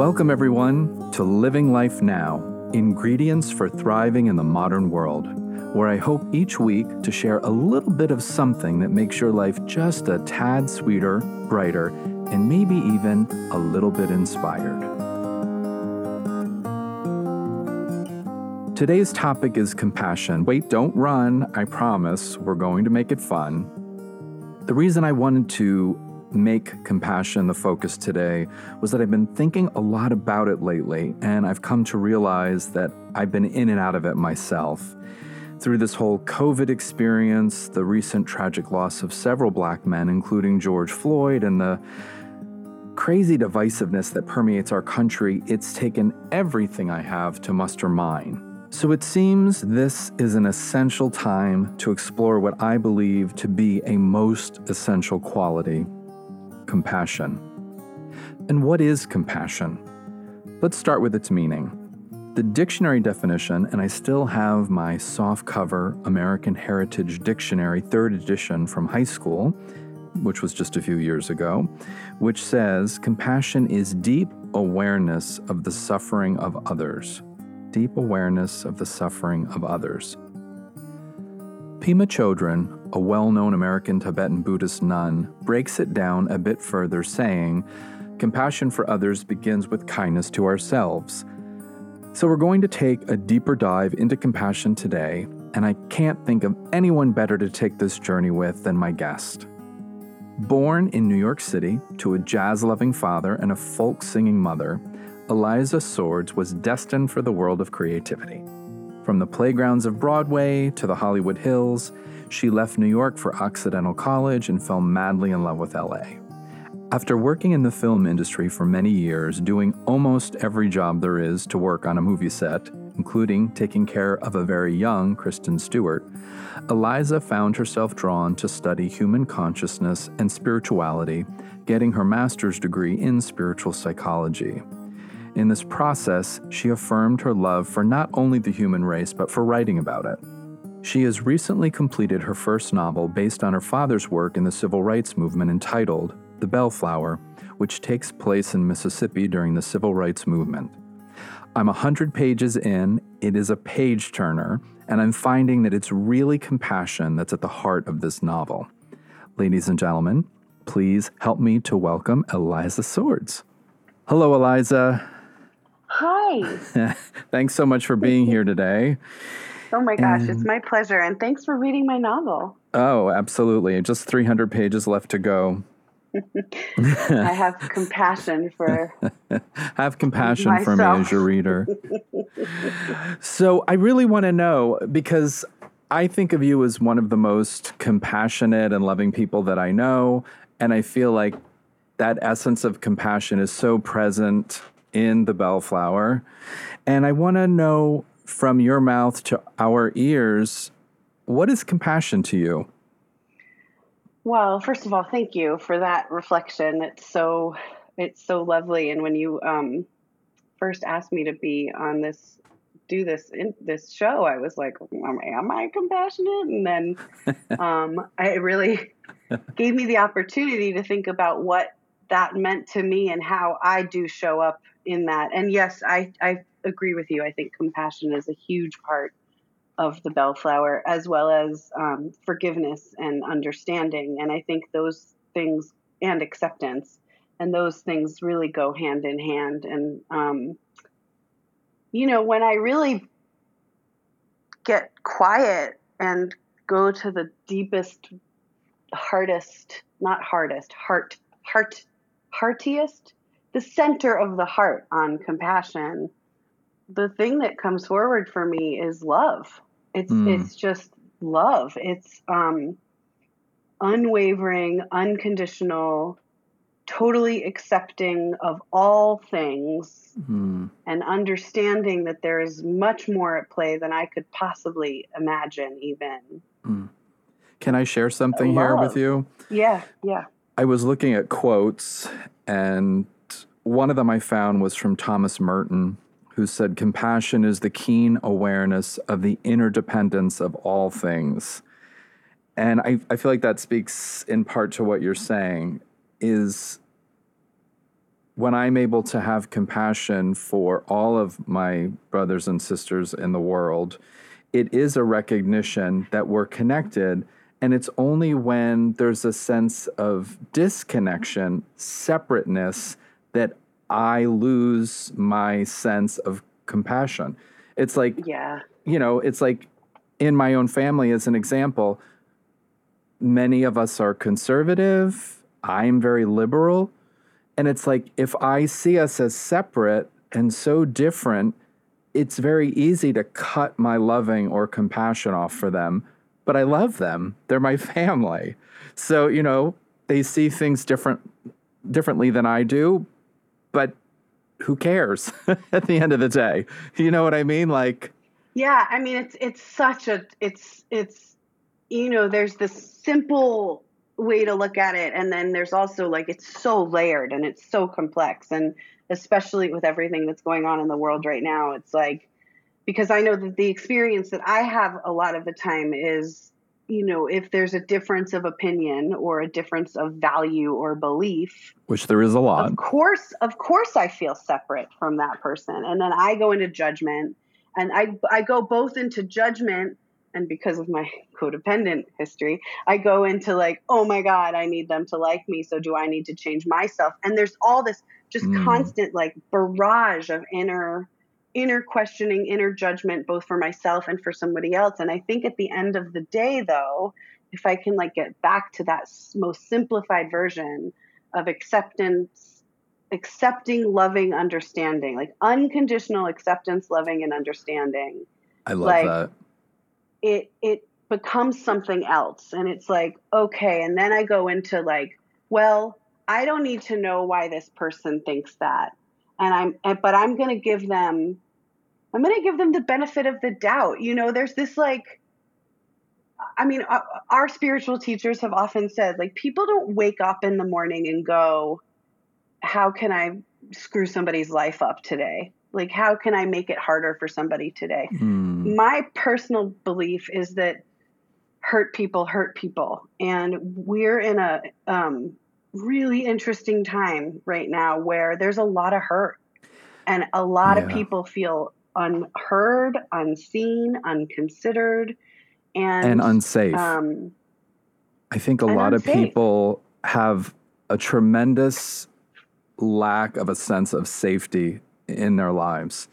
Welcome, everyone, to Living Life Now, Ingredients for Thriving in the Modern World, where I hope each week to share a little bit of something that makes your life just a tad sweeter, brighter, and maybe even a little bit inspired. Today's topic is compassion. Wait, don't run. I promise we're going to make it fun. The reason I wanted to make compassion the focus today was that I've been thinking a lot about it lately, and I've come to realize that I've been in and out of it myself. Through this whole COVID experience, the recent tragic loss of several black men, including George Floyd, and the crazy divisiveness that permeates our country, it's taken everything I have to muster mine. So it seems this is an essential time to explore what I believe to be a most essential quality: compassion. And what is compassion? Let's start with its meaning. The dictionary definition, and I still have my soft cover American Heritage Dictionary 3rd edition from high school, which was just a few years ago, which says compassion is deep awareness of the suffering of others. Deep awareness of the suffering of others. Pema Chödrön, a well-known American Tibetan Buddhist nun, breaks it down a bit further, saying, compassion for others begins with kindness to ourselves. So we're going to take a deeper dive into compassion today, and I can't think of anyone better to take this journey with than my guest. Born in New York City to a jazz-loving father and a folk-singing mother, Eliza Swords was destined for the world of creativity. From the playgrounds of Broadway to the Hollywood Hills, she left New York for Occidental College and fell madly in love with LA. After working in the film industry for many years, doing almost every job there is to work on a movie set, including taking care of a very young Kristen Stewart, Eliza found herself drawn to study human consciousness and spirituality, getting her master's degree in spiritual psychology. In this process, she affirmed her love for not only the human race, but for writing about it. She has recently completed her first novel based on her father's work in the civil rights movement, entitled The Bellflower, which takes place in Mississippi during the civil rights movement. I'm 100 pages in, it is a page-turner, and I'm finding that it's really compassion that's at the heart of this novel. Ladies and gentlemen, please help me to welcome Eliza Swords. Hello, Eliza. Hi. Thanks so much for being here today. Oh my gosh, it's my pleasure. And thanks for reading my novel. Oh, absolutely. Just 300 pages left to go. I have compassion for myself. For me as your reader. So I really want to know, because I think of you as one of the most compassionate and loving people that I know. And I feel like that essence of compassion is so present in The Bellflower. And I want to know, from your mouth to our ears, what is compassion to you? Well, first of all, thank you for that reflection. It's so lovely. And when you first asked me to be on this show, I was like, am I compassionate? And then it really gave me the opportunity to think about what that meant to me and how I do show up in that. And yes, I agree with you. I think compassion is a huge part of The Bellflower, as well as forgiveness and understanding. And I think those things, and acceptance, and those things really go hand in hand. And, when I really get quiet and go to the deepest, heartiest, the center of the heart on compassion, the thing that comes forward for me is love. It's just love. It's unwavering, unconditional, totally accepting of all things, and understanding that there is much more at play than I could possibly imagine even. Can I share something here with you? Yeah. I was looking at quotes, and one of them I found was from Thomas Merton, who said, compassion is the keen awareness of the interdependence of all things. And I feel like that speaks in part to what you're saying, is when I'm able to have compassion for all of my brothers and sisters in the world, it is a recognition that we're connected. And it's only when there's a sense of disconnection, separateness, that I lose my sense of compassion. It's like, you know, it's like in my own family, as an example, many of us are conservative. I'm very liberal. And it's like, if I see us as separate and so different, it's very easy to cut my loving or compassion off for them. But I love them. They're my family. So, you know, they see things differently than I do, but who cares at the end of the day? You know what I mean? Like, yeah, I mean, it's you know, there's this simple way to look at it. And then there's also like, it's so layered and it's so complex. And especially with everything that's going on in the world right now, it's like, because I know that the experience that I have a lot of the time is, you know, if there's a difference of opinion or a difference of value or belief, which there is a lot, of course I feel separate from that person. And then I go into judgment, and I go both into judgment, and because of my codependent history, I go into like, oh my God, I need them to like me. So do I need to change myself? And there's all this just constant like barrage of inner questioning, inner judgment, both for myself and for somebody else. And I think at the end of the day, though, if I can like get back to that most simplified version of acceptance, accepting, loving, understanding, like unconditional acceptance, loving, and understanding. I love like, that. It becomes something else. And it's like, okay. And then I go into like, well, I don't need to know why this person thinks that. But I'm going to give them the benefit of the doubt. You know, there's this like, I mean, our spiritual teachers have often said, like, people don't wake up in the morning and go, how can I screw somebody's life up today? Like, how can I make it harder for somebody today? My personal belief is that hurt people. And we're in a, really interesting time right now where there's a lot of hurt, and a lot of people feel unheard, unseen, unconsidered, and unsafe. I think a lot of people have a tremendous lack of a sense of safety in their lives.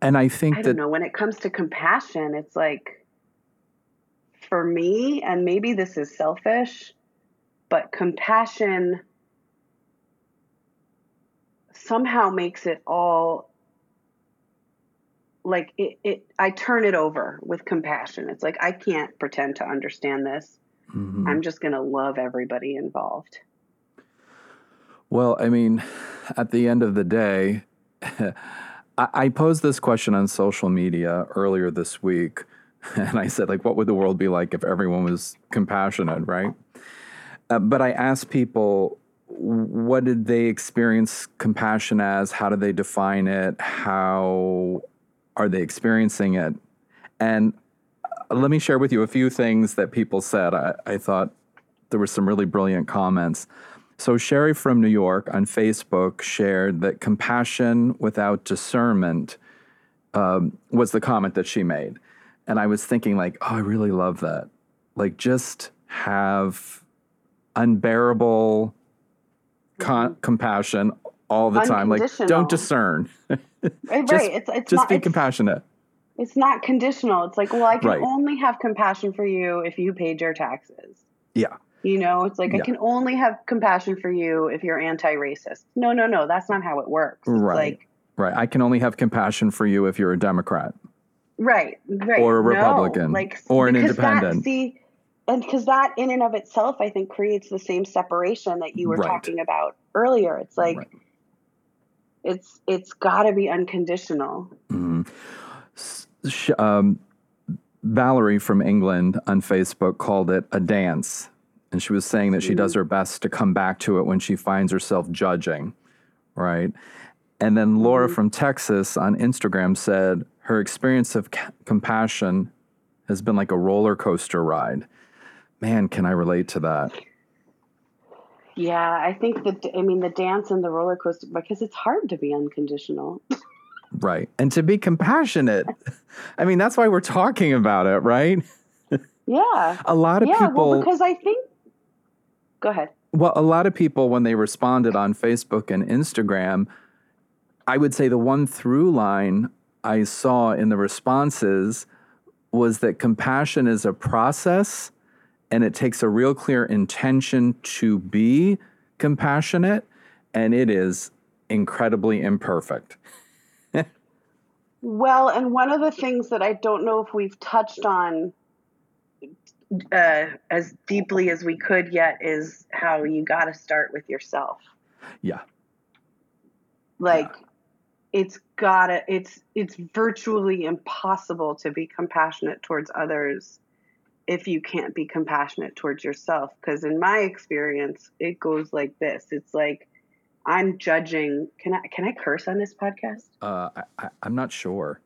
And I think that, I don't know, when it comes to compassion, it's like, for me, and maybe this is selfish, but compassion somehow makes it all like I turn it over with compassion. It's like, I can't pretend to understand this. I'm just going to love everybody involved. Well, I mean, at the end of the day, I posed this question on social media earlier this week. And I said, like, what would the world be like if everyone was compassionate, right? But I asked people, what did they experience compassion as? How do they define it? How are they experiencing it? And let me share with you a few things that people said. I thought there were some really brilliant comments. So Sherry from New York on Facebook shared that compassion without discernment was the comment that she made. And I was thinking like, oh, I really love that. Like, just have unbearable compassion all the time. Like, don't discern. Just be compassionate. It's not conditional. It's like, well, I can only have compassion for you if you paid your taxes. Yeah. You know, it's like, I can only have compassion for you if you're anti-racist. No. That's not how it works. It's like, I can only have compassion for you if you're a Democrat. Right. Or a Republican. Like, or an independent. And because that in and of itself, I think, creates the same separation that you were talking about earlier. It's like, it's got to be unconditional. Valerie from England on Facebook called it a dance. And she was saying that she does her best to come back to it when she finds herself judging, right? And then Laura from Texas on Instagram said her experience of compassion has been like a roller coaster ride. Man, can I relate to that? Yeah, I think that, I mean, the dance and the roller coaster, because it's hard to be unconditional. Right. And to be compassionate. I mean, that's why we're talking about it, right? Yeah. A lot of people. Well, because I think. Go ahead. Well, a lot of people, when they responded on Facebook and Instagram, I would say the one through line I saw in the responses was that compassion is a process, and it takes a real clear intention to be compassionate, and it is incredibly imperfect. Well, and one of the things that I don't know if we've touched on as deeply as we could yet is how you got to start with yourself. Yeah. Like, it's virtually impossible to be compassionate towards others if you can't be compassionate towards yourself. Because in my experience, it goes like this. It's like, I'm judging. Can I curse on this podcast? I'm not sure.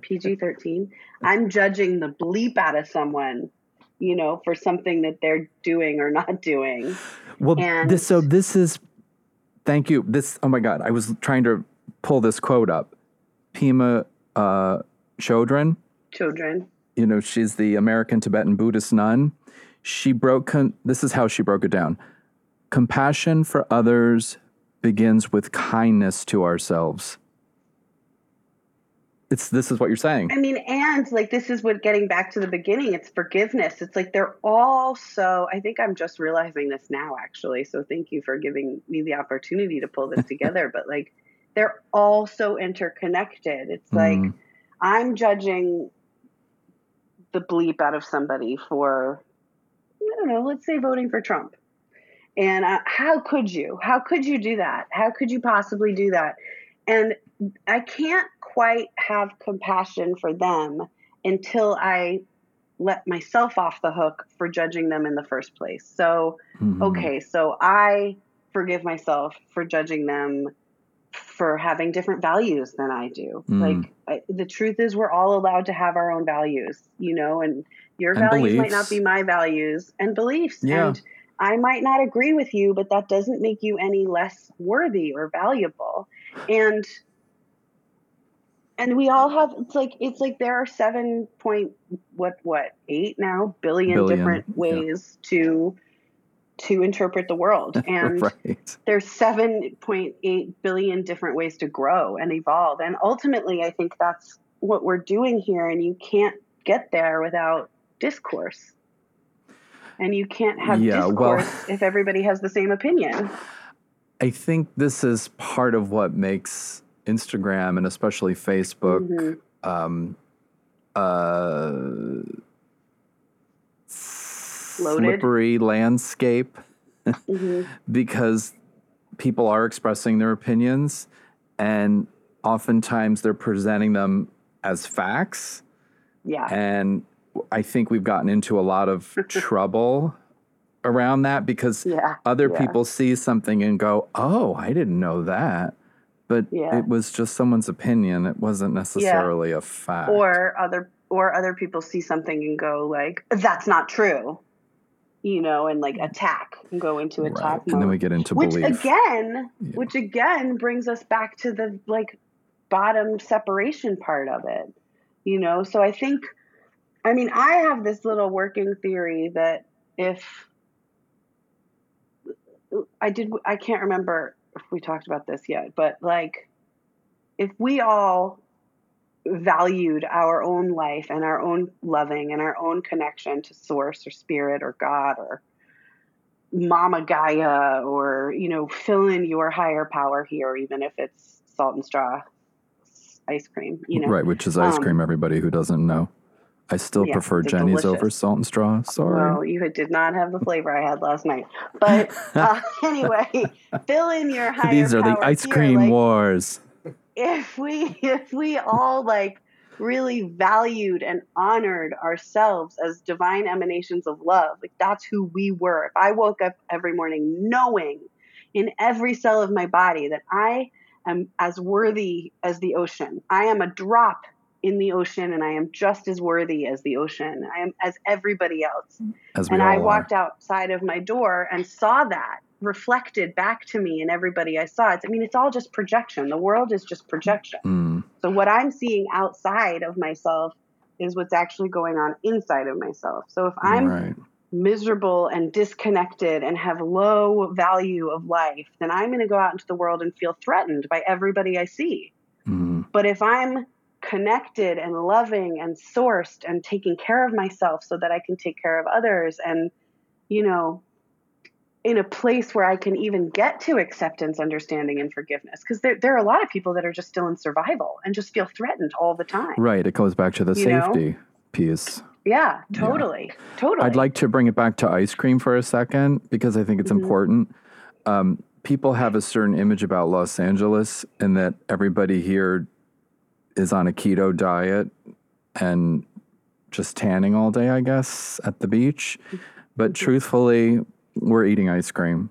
PG-13. I'm judging the bleep out of someone, you know, for something that they're doing or not doing. Well, thank you. Oh my God. I was trying to pull this quote up. Pema Chödrön. Chödrön. You know, she's the American Tibetan Buddhist nun. This is how she broke it down. Compassion for others begins with kindness to ourselves. This is what you're saying. I mean, and like, this is what, getting back to the beginning, it's forgiveness. It's like, they're all so, I think I'm just realizing this now, actually. So thank you for giving me the opportunity to pull this together. But like, they're all so interconnected. It's like, I'm judging the bleep out of somebody for, I don't know, let's say voting for Trump. And how could you? How could you do that? How could you possibly do that? And I can't quite have compassion for them until I let myself off the hook for judging them in the first place. So, okay, so I forgive myself for judging them for having different values than I do. Like, the truth is, we're all allowed to have our own values, you know, and your values might not be my values and beliefs. Yeah. And I might not agree with you, but that doesn't make you any less worthy or valuable. And we all have, it's like there are 8 billion different ways to interpret the world. And there's 7.8 billion different ways to grow and evolve. And ultimately, I think that's what we're doing here. And you can't get there without discourse. And you can't have discourse if everybody has the same opinion. I think this is part of what makes Instagram and especially Facebook slippery landscape because people are expressing their opinions, and oftentimes they're presenting them as facts. Yeah. And I think we've gotten into a lot of trouble around that because other people see something and go, oh, I didn't know that. But it was just someone's opinion. It wasn't necessarily a fact. Or other people see something and go like, that's not true, you know, and like attack and go into attack mode. And then we get into belief. Which again brings us back to the like bottom separation part of it, you know? So I think, I mean, I have this little working theory that I can't remember if we talked about this yet, but like, if we all valued our own life and our own loving and our own connection to source or spirit or God or Mama Gaia, or, you know, fill in your higher power here, even if it's Salt and Straw ice cream, you know, right? Which is ice cream. Everybody who doesn't know. I still prefer Jenny's over Salt and Straw. Sorry. Well, you did not have the flavor I had last night. But anyway, fill in your higher power. These are the ice cream wars. If we all like really valued and honored ourselves as divine emanations of love, like that's who we were. If I woke up every morning knowing in every cell of my body that I am as worthy as the ocean, I am a drop in the ocean, and I am just as worthy as the ocean. I am as everybody else. And I walked outside of my door and saw that reflected back to me and everybody I saw. It's, I mean, it's all just projection. The world is just projection. Mm. So what I'm seeing outside of myself is what's actually going on inside of myself. So if I'm miserable and disconnected and have low value of life, then I'm going to go out into the world and feel threatened by everybody I see. Mm. But if I'm connected and loving and sourced and taking care of myself so that I can take care of others, and, you know, in a place where I can even get to acceptance, understanding, and forgiveness. Because there are a lot of people that are just still in survival and just feel threatened all the time. Right. It goes back to the safety piece. Yeah, totally. Yeah. Totally. I'd like to bring it back to ice cream for a second, because I think it's important. People have a certain image about Los Angeles, and that everybody here is on a keto diet and just tanning all day, I guess, at the beach. But truthfully, we're eating ice cream,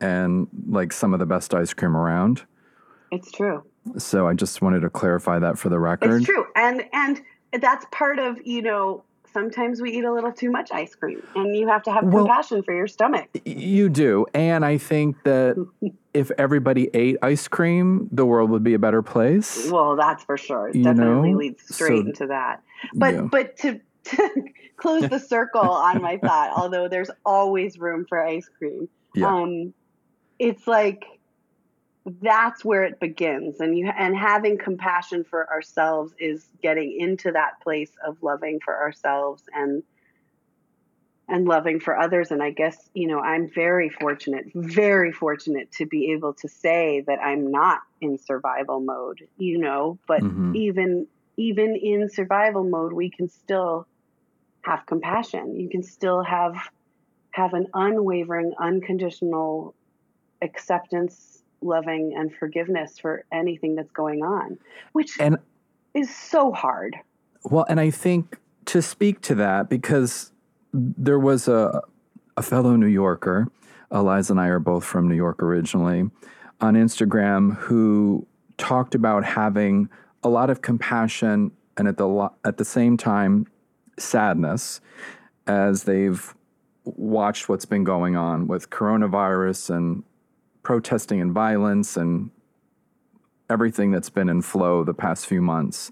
and like some of the best ice cream around. It's true. So I just wanted to clarify that for the record. It's true. And that's part of, you know, sometimes we eat a little too much ice cream, and you have to have compassion for your stomach. You do. And I think that if everybody ate ice cream, the world would be a better place. Well, that's for sure. It definitely leads straight into that. But to close the circle on my thought, although there's always room for ice cream, it's like, that's where it begins. And having compassion for ourselves is getting into that place of loving for ourselves and loving for others. And I guess, you know, I'm very fortunate to be able to say that I'm not in survival mode, you know, but even in survival mode, we can still have compassion. You can still have an unwavering, unconditional acceptance, loving, and forgiveness for anything that's going on, which is so hard. Well, and I think to speak to that, because there was a fellow New Yorker, Eliza and I are both from New York originally, on Instagram, who talked about having a lot of compassion and at the same time sadness, as they've watched what's been going on with coronavirus and protesting and violence and everything that's been in flow the past few months.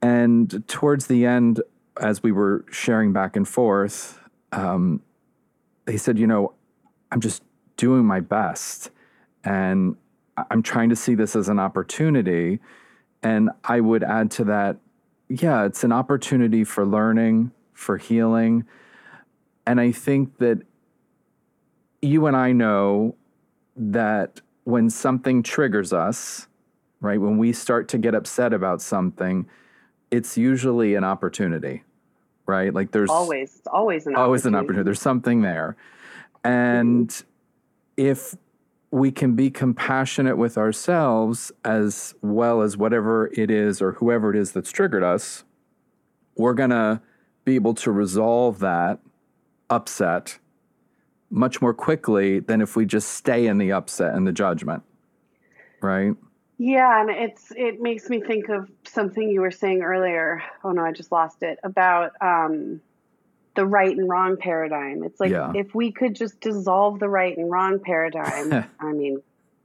And towards the end, as we were sharing back and forth, they said, you know, I'm just doing my best, and I'm trying to see this as an opportunity. And I would add to that, yeah, it's an opportunity for learning, for healing. And I think that you and I know that when something triggers us, right, when we start to get upset about something, it's usually an opportunity, right? Like there's always an opportunity. There's something there. And if we can be compassionate with ourselves, as well as whatever it is or whoever it is that's triggered us, we're going to be able to resolve that upset much more quickly than if we just stay in the upset and the judgment, right? Yeah, and it makes me think of something you were saying earlier. Oh, no, I just lost it. About the right and wrong paradigm. It's like, if we could just dissolve the right and wrong paradigm, I mean,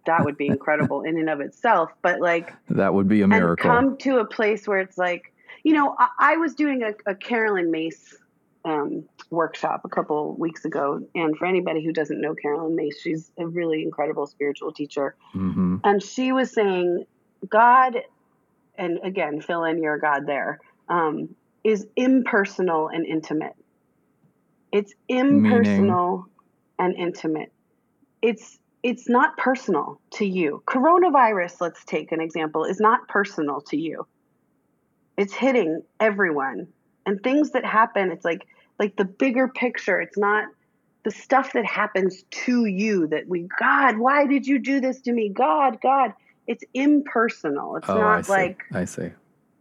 that would be incredible in and of itself, but like, that would be a miracle. Come to a place where it's like, you know, I was doing a Caroline Myss workshop a couple weeks ago. And for anybody who doesn't know Caroline Myss, she's a really incredible spiritual teacher. Mm-hmm. And she was saying, God, and again, fill in your God there, is impersonal and intimate. It's impersonal and intimate. It's not personal to you. Coronavirus, let's take an example, is not personal to you. It's hitting everyone. And things that happen, it's like the bigger picture. It's not the stuff that happens to you that God, why did you do this to me? God. It's impersonal. It's I see.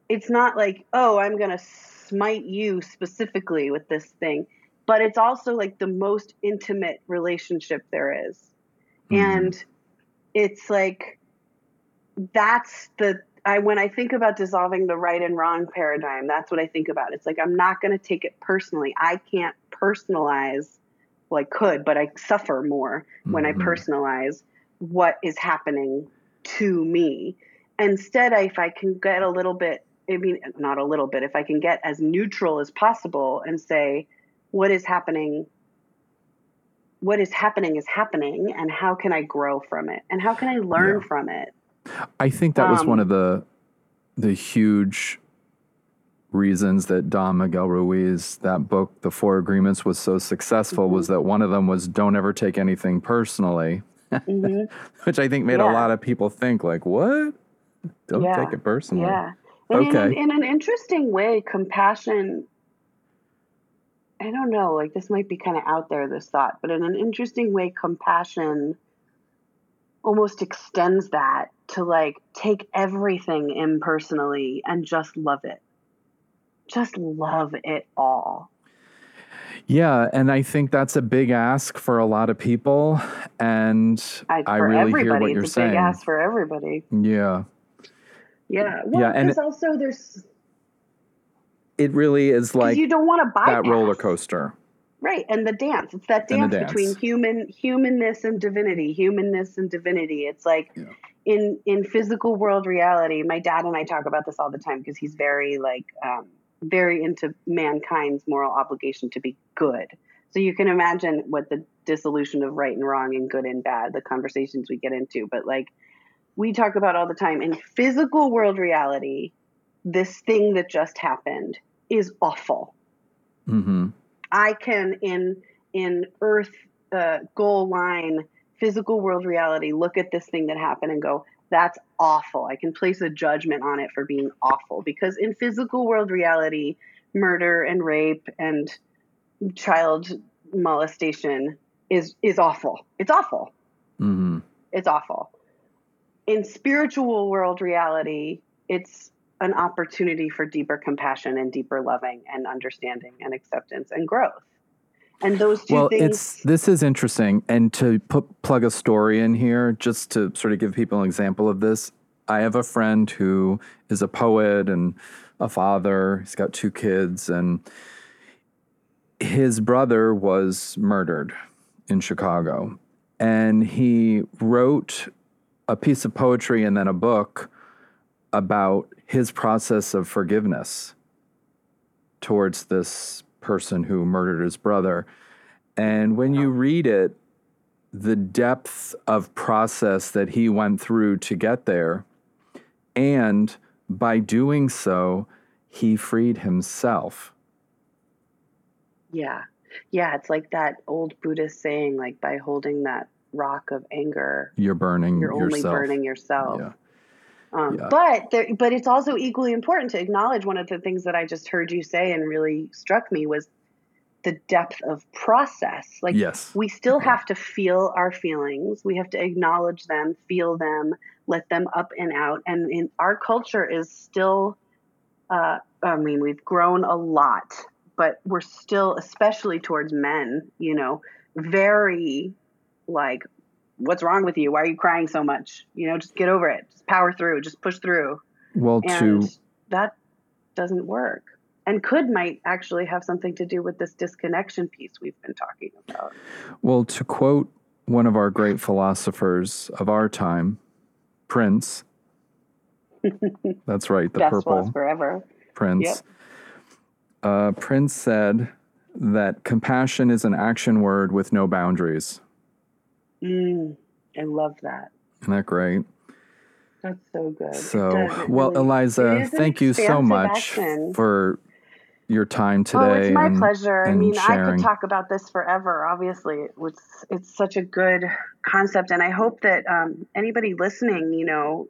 It's not like, oh, I'm going to smite you specifically with this thing. But it's also like the most intimate relationship there is. Mm. And it's like, that's the when I think about dissolving the right and wrong paradigm, that's what I think about. It's like, I'm not going to take it personally. I can't personalize. Well, I could, but I suffer more when I personalize what is happening to me. Instead, if I can get a little bit, I mean, not a little bit, if I can get as neutral as possible and say, what is happening, and how can I grow from it? And how can I learn from it? I think that was one of the huge reasons that Don Miguel Ruiz, that book, The Four Agreements, was so successful was that one of them was don't ever take anything personally, which I think made a lot of people think like, what? Don't take it personally. Yeah. And in an interesting way, compassion, I don't know, like this might be kind of out there, this thought, but in an interesting way, compassion almost extends that to like take everything impersonally and just love it. Just love it all. Yeah. And I think that's a big ask for a lot of people. And I really hear what you're saying. It's a big ask for everybody. Yeah. Yeah. Well, yeah, and also there's. It really is like you don't want to bypass that roller coaster. Right. And the dance. It's that dance between humanness and divinity, It's like in physical world reality, my dad and I talk about this all the time because he's very like, very into mankind's moral obligation to be good. So you can imagine what the dissolution of right and wrong and good and bad, the conversations we get into, but like we talk about all the time in physical world reality, this thing that just happened is awful. I can in earth, goal line, physical world reality, look at this thing that happened and go, that's awful. I can place a judgment on it for being awful because in physical world reality, murder and rape and child molestation is awful. It's awful. It's awful. In spiritual world reality, it's an opportunity for deeper compassion and deeper loving and understanding and acceptance and growth. And those two things. Well, this is interesting. And to plug a story in here, just to sort of give people an example of this, I have a friend who is a poet and a father. He's got two kids, and his brother was murdered in Chicago. And he wrote a piece of poetry and then a book about his process of forgiveness towards this person who murdered his brother. And when you read it, the depth of process that he went through to get there, and by doing so, he freed himself. Yeah. Yeah, it's like that old Buddhist saying, like by holding that rock of anger, you're only burning yourself. Yeah. But it's also equally important to acknowledge one of the things that I just heard you say and really struck me was the depth of process. Like we still have to feel our feelings. We have to acknowledge them, feel them, let them up and out. And in our culture is still, we've grown a lot, but we're still, especially towards men, you know, very like, what's wrong with you? Why are you crying so much? You know, just get over it. Just power through. Just push through. Well, and that doesn't work. And might actually have something to do with this disconnection piece we've been talking about. Well, to quote one of our great philosophers of our time, Prince. That's right. The Best purple forever. Prince. Yep. Prince said that compassion is an action word with no boundaries. I love that. Isn't that great? That's so good. Eliza, thank you so much for your time today. Oh, it's my pleasure. I mean, sharing. I could talk about this forever, obviously. It's such a good concept. And I hope that anybody listening, you know,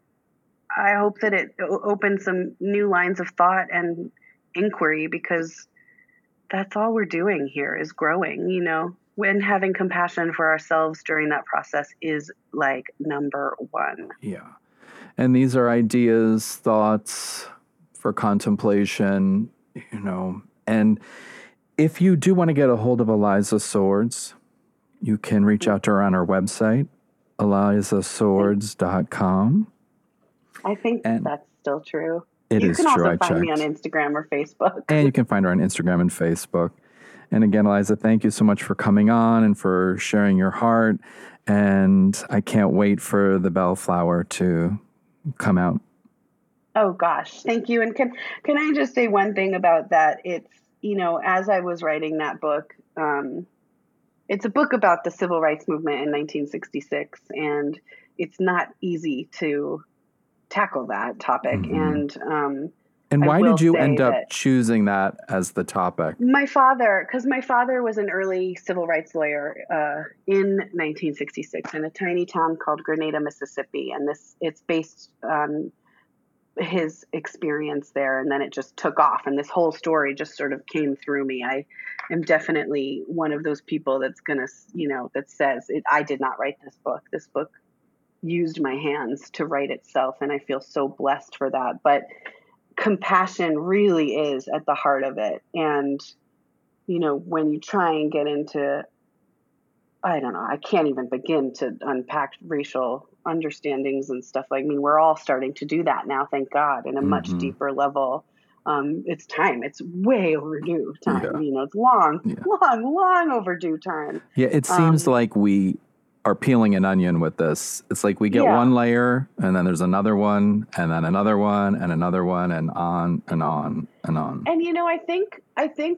I hope that it opens some new lines of thought and inquiry, because that's all we're doing here is growing, you know. When having compassion for ourselves during that process is like number one. Yeah. And these are ideas, thoughts for contemplation, you know. And if you do want to get a hold of Eliza Swords, you can reach out to her on her website, ElizaSwords.com. I think that's still true? It is true. You can also find me on Instagram or Facebook. And you can find her on Instagram and Facebook. And again, Eliza, thank you so much for coming on and for sharing your heart. And I can't wait for The Bellflower to come out. Oh, gosh. Thank you. And can I just say one thing about that? It's, you know, as I was writing that book, it's a book about the civil rights movement in 1966. And it's not easy to tackle that topic. Mm-hmm. And why did you end up choosing that as the topic? Because my father was an early civil rights lawyer in 1966 in a tiny town called Grenada, Mississippi. And it's based on his experience there. And then it just took off. And this whole story just sort of came through me. I am definitely one of those people that's going to, you know, that says, I did not write this book. This book used my hands to write itself. And I feel so blessed for that. But compassion really is at the heart of it. And, you know, when you try and get into, I don't know, I can't even begin to unpack racial understandings and stuff. I mean, we're all starting to do that now, thank God, in a much deeper level. It's time. It's way overdue time. Yeah. You know, it's long overdue time. Yeah, it seems like we are peeling an onion with this. It's like we get one layer and then there's another one and then another one and on and on and on. And, you know, I think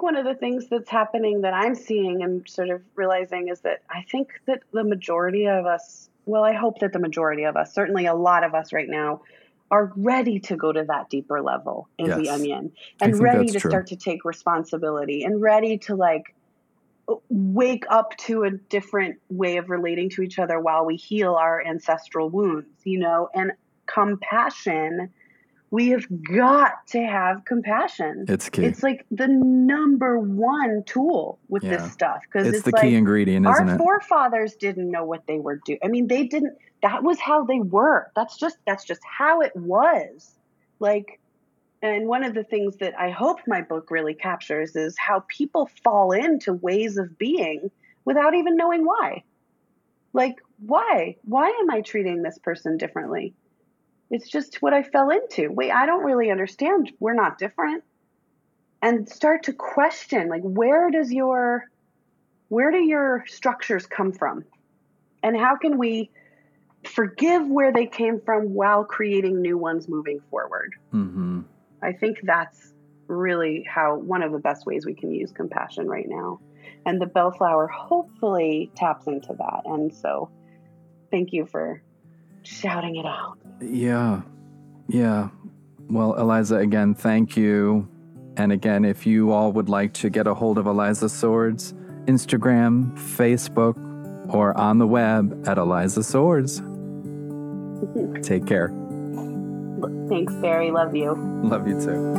one of the things that's happening that I'm seeing and sort of realizing is that I think that the majority of us, well, I hope that the majority of us, certainly a lot of us right now, are ready to go to that deeper level in the onion and ready to start to take responsibility and ready to like wake up to a different way of relating to each other while we heal our ancestral wounds, you know, and compassion. We have got to have compassion. It's key. It's like the number one tool with this stuff. Because it's the like key ingredient, isn't it? Our forefathers didn't know what they were doing. I mean, they didn't, that was how they were. That's just how it was. Like, and one of the things that I hope my book really captures is how people fall into ways of being without even knowing why. Like, why? Why am I treating this person differently? It's just what I fell into. Wait, I don't really understand. We're not different. And start to question, like, where do your structures come from? And how can we forgive where they came from while creating new ones moving forward? Mm-hmm. I think that's really how one of the best ways we can use compassion right now. And The Bellflower hopefully taps into that. And so thank you for shouting it out. Yeah. Yeah. Well, Eliza, again, thank you. And again, if you all would like to get a hold of Eliza Swords, Instagram, Facebook, or on the web at Eliza Swords. Take care. Thanks, Barry. Love you. Love you too.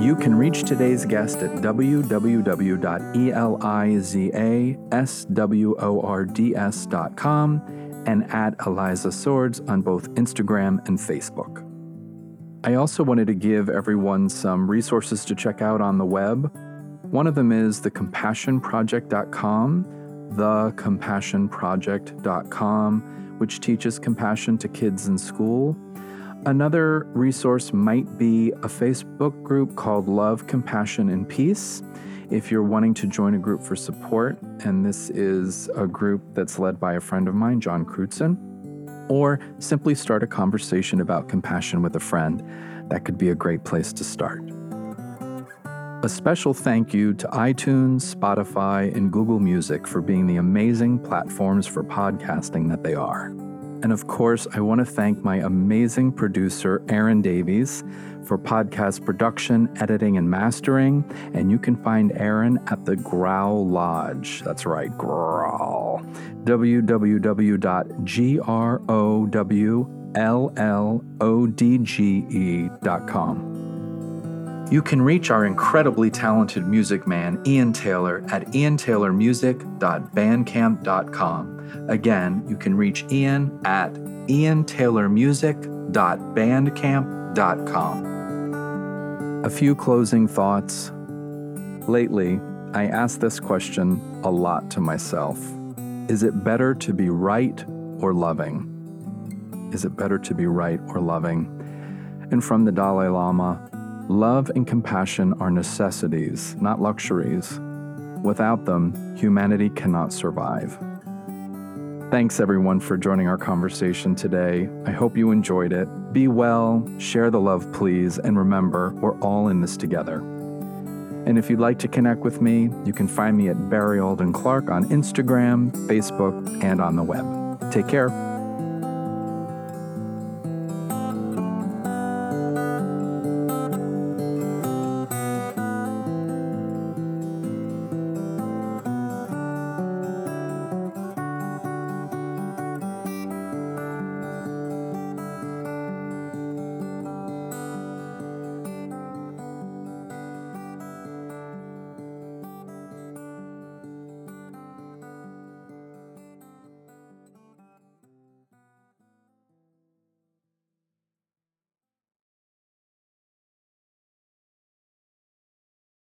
You can reach today's guest at www.elizaswords.com and at Eliza Swords on both Instagram and Facebook. I also wanted to give everyone some resources to check out on the web. One of them is thecompassionproject.com. thecompassionproject.com, which teaches compassion to kids in school. Another resource might be a Facebook group called Love, Compassion, and Peace. If you're wanting to join a group for support, and this is a group that's led by a friend of mine, John Crutzen, or simply start a conversation about compassion with a friend, that could be a great place to start. A special thank you to iTunes, Spotify, and Google Music for being the amazing platforms for podcasting that they are. And of course, I want to thank my amazing producer, Aaron Davies, for podcast production, editing, and mastering. And you can find Aaron at the Growl Lodge. That's right, Growl. www.growlodge.com. You can reach our incredibly talented music man, Ian Taylor, at iantaylormusic.bandcamp.com. Again, you can reach Ian at iantaylormusic.bandcamp.com. A few closing thoughts. Lately, I asked this question a lot to myself. Is it better to be right or loving? Is it better to be right or loving? And from the Dalai Lama, love and compassion are necessities, not luxuries. Without them, humanity cannot survive. Thanks everyone for joining our conversation today. I hope you enjoyed it. Be well, share the love please, and remember, we're all in this together. And if you'd like to connect with me, you can find me at Barry Alden Clark on Instagram, Facebook, and on the web. Take care.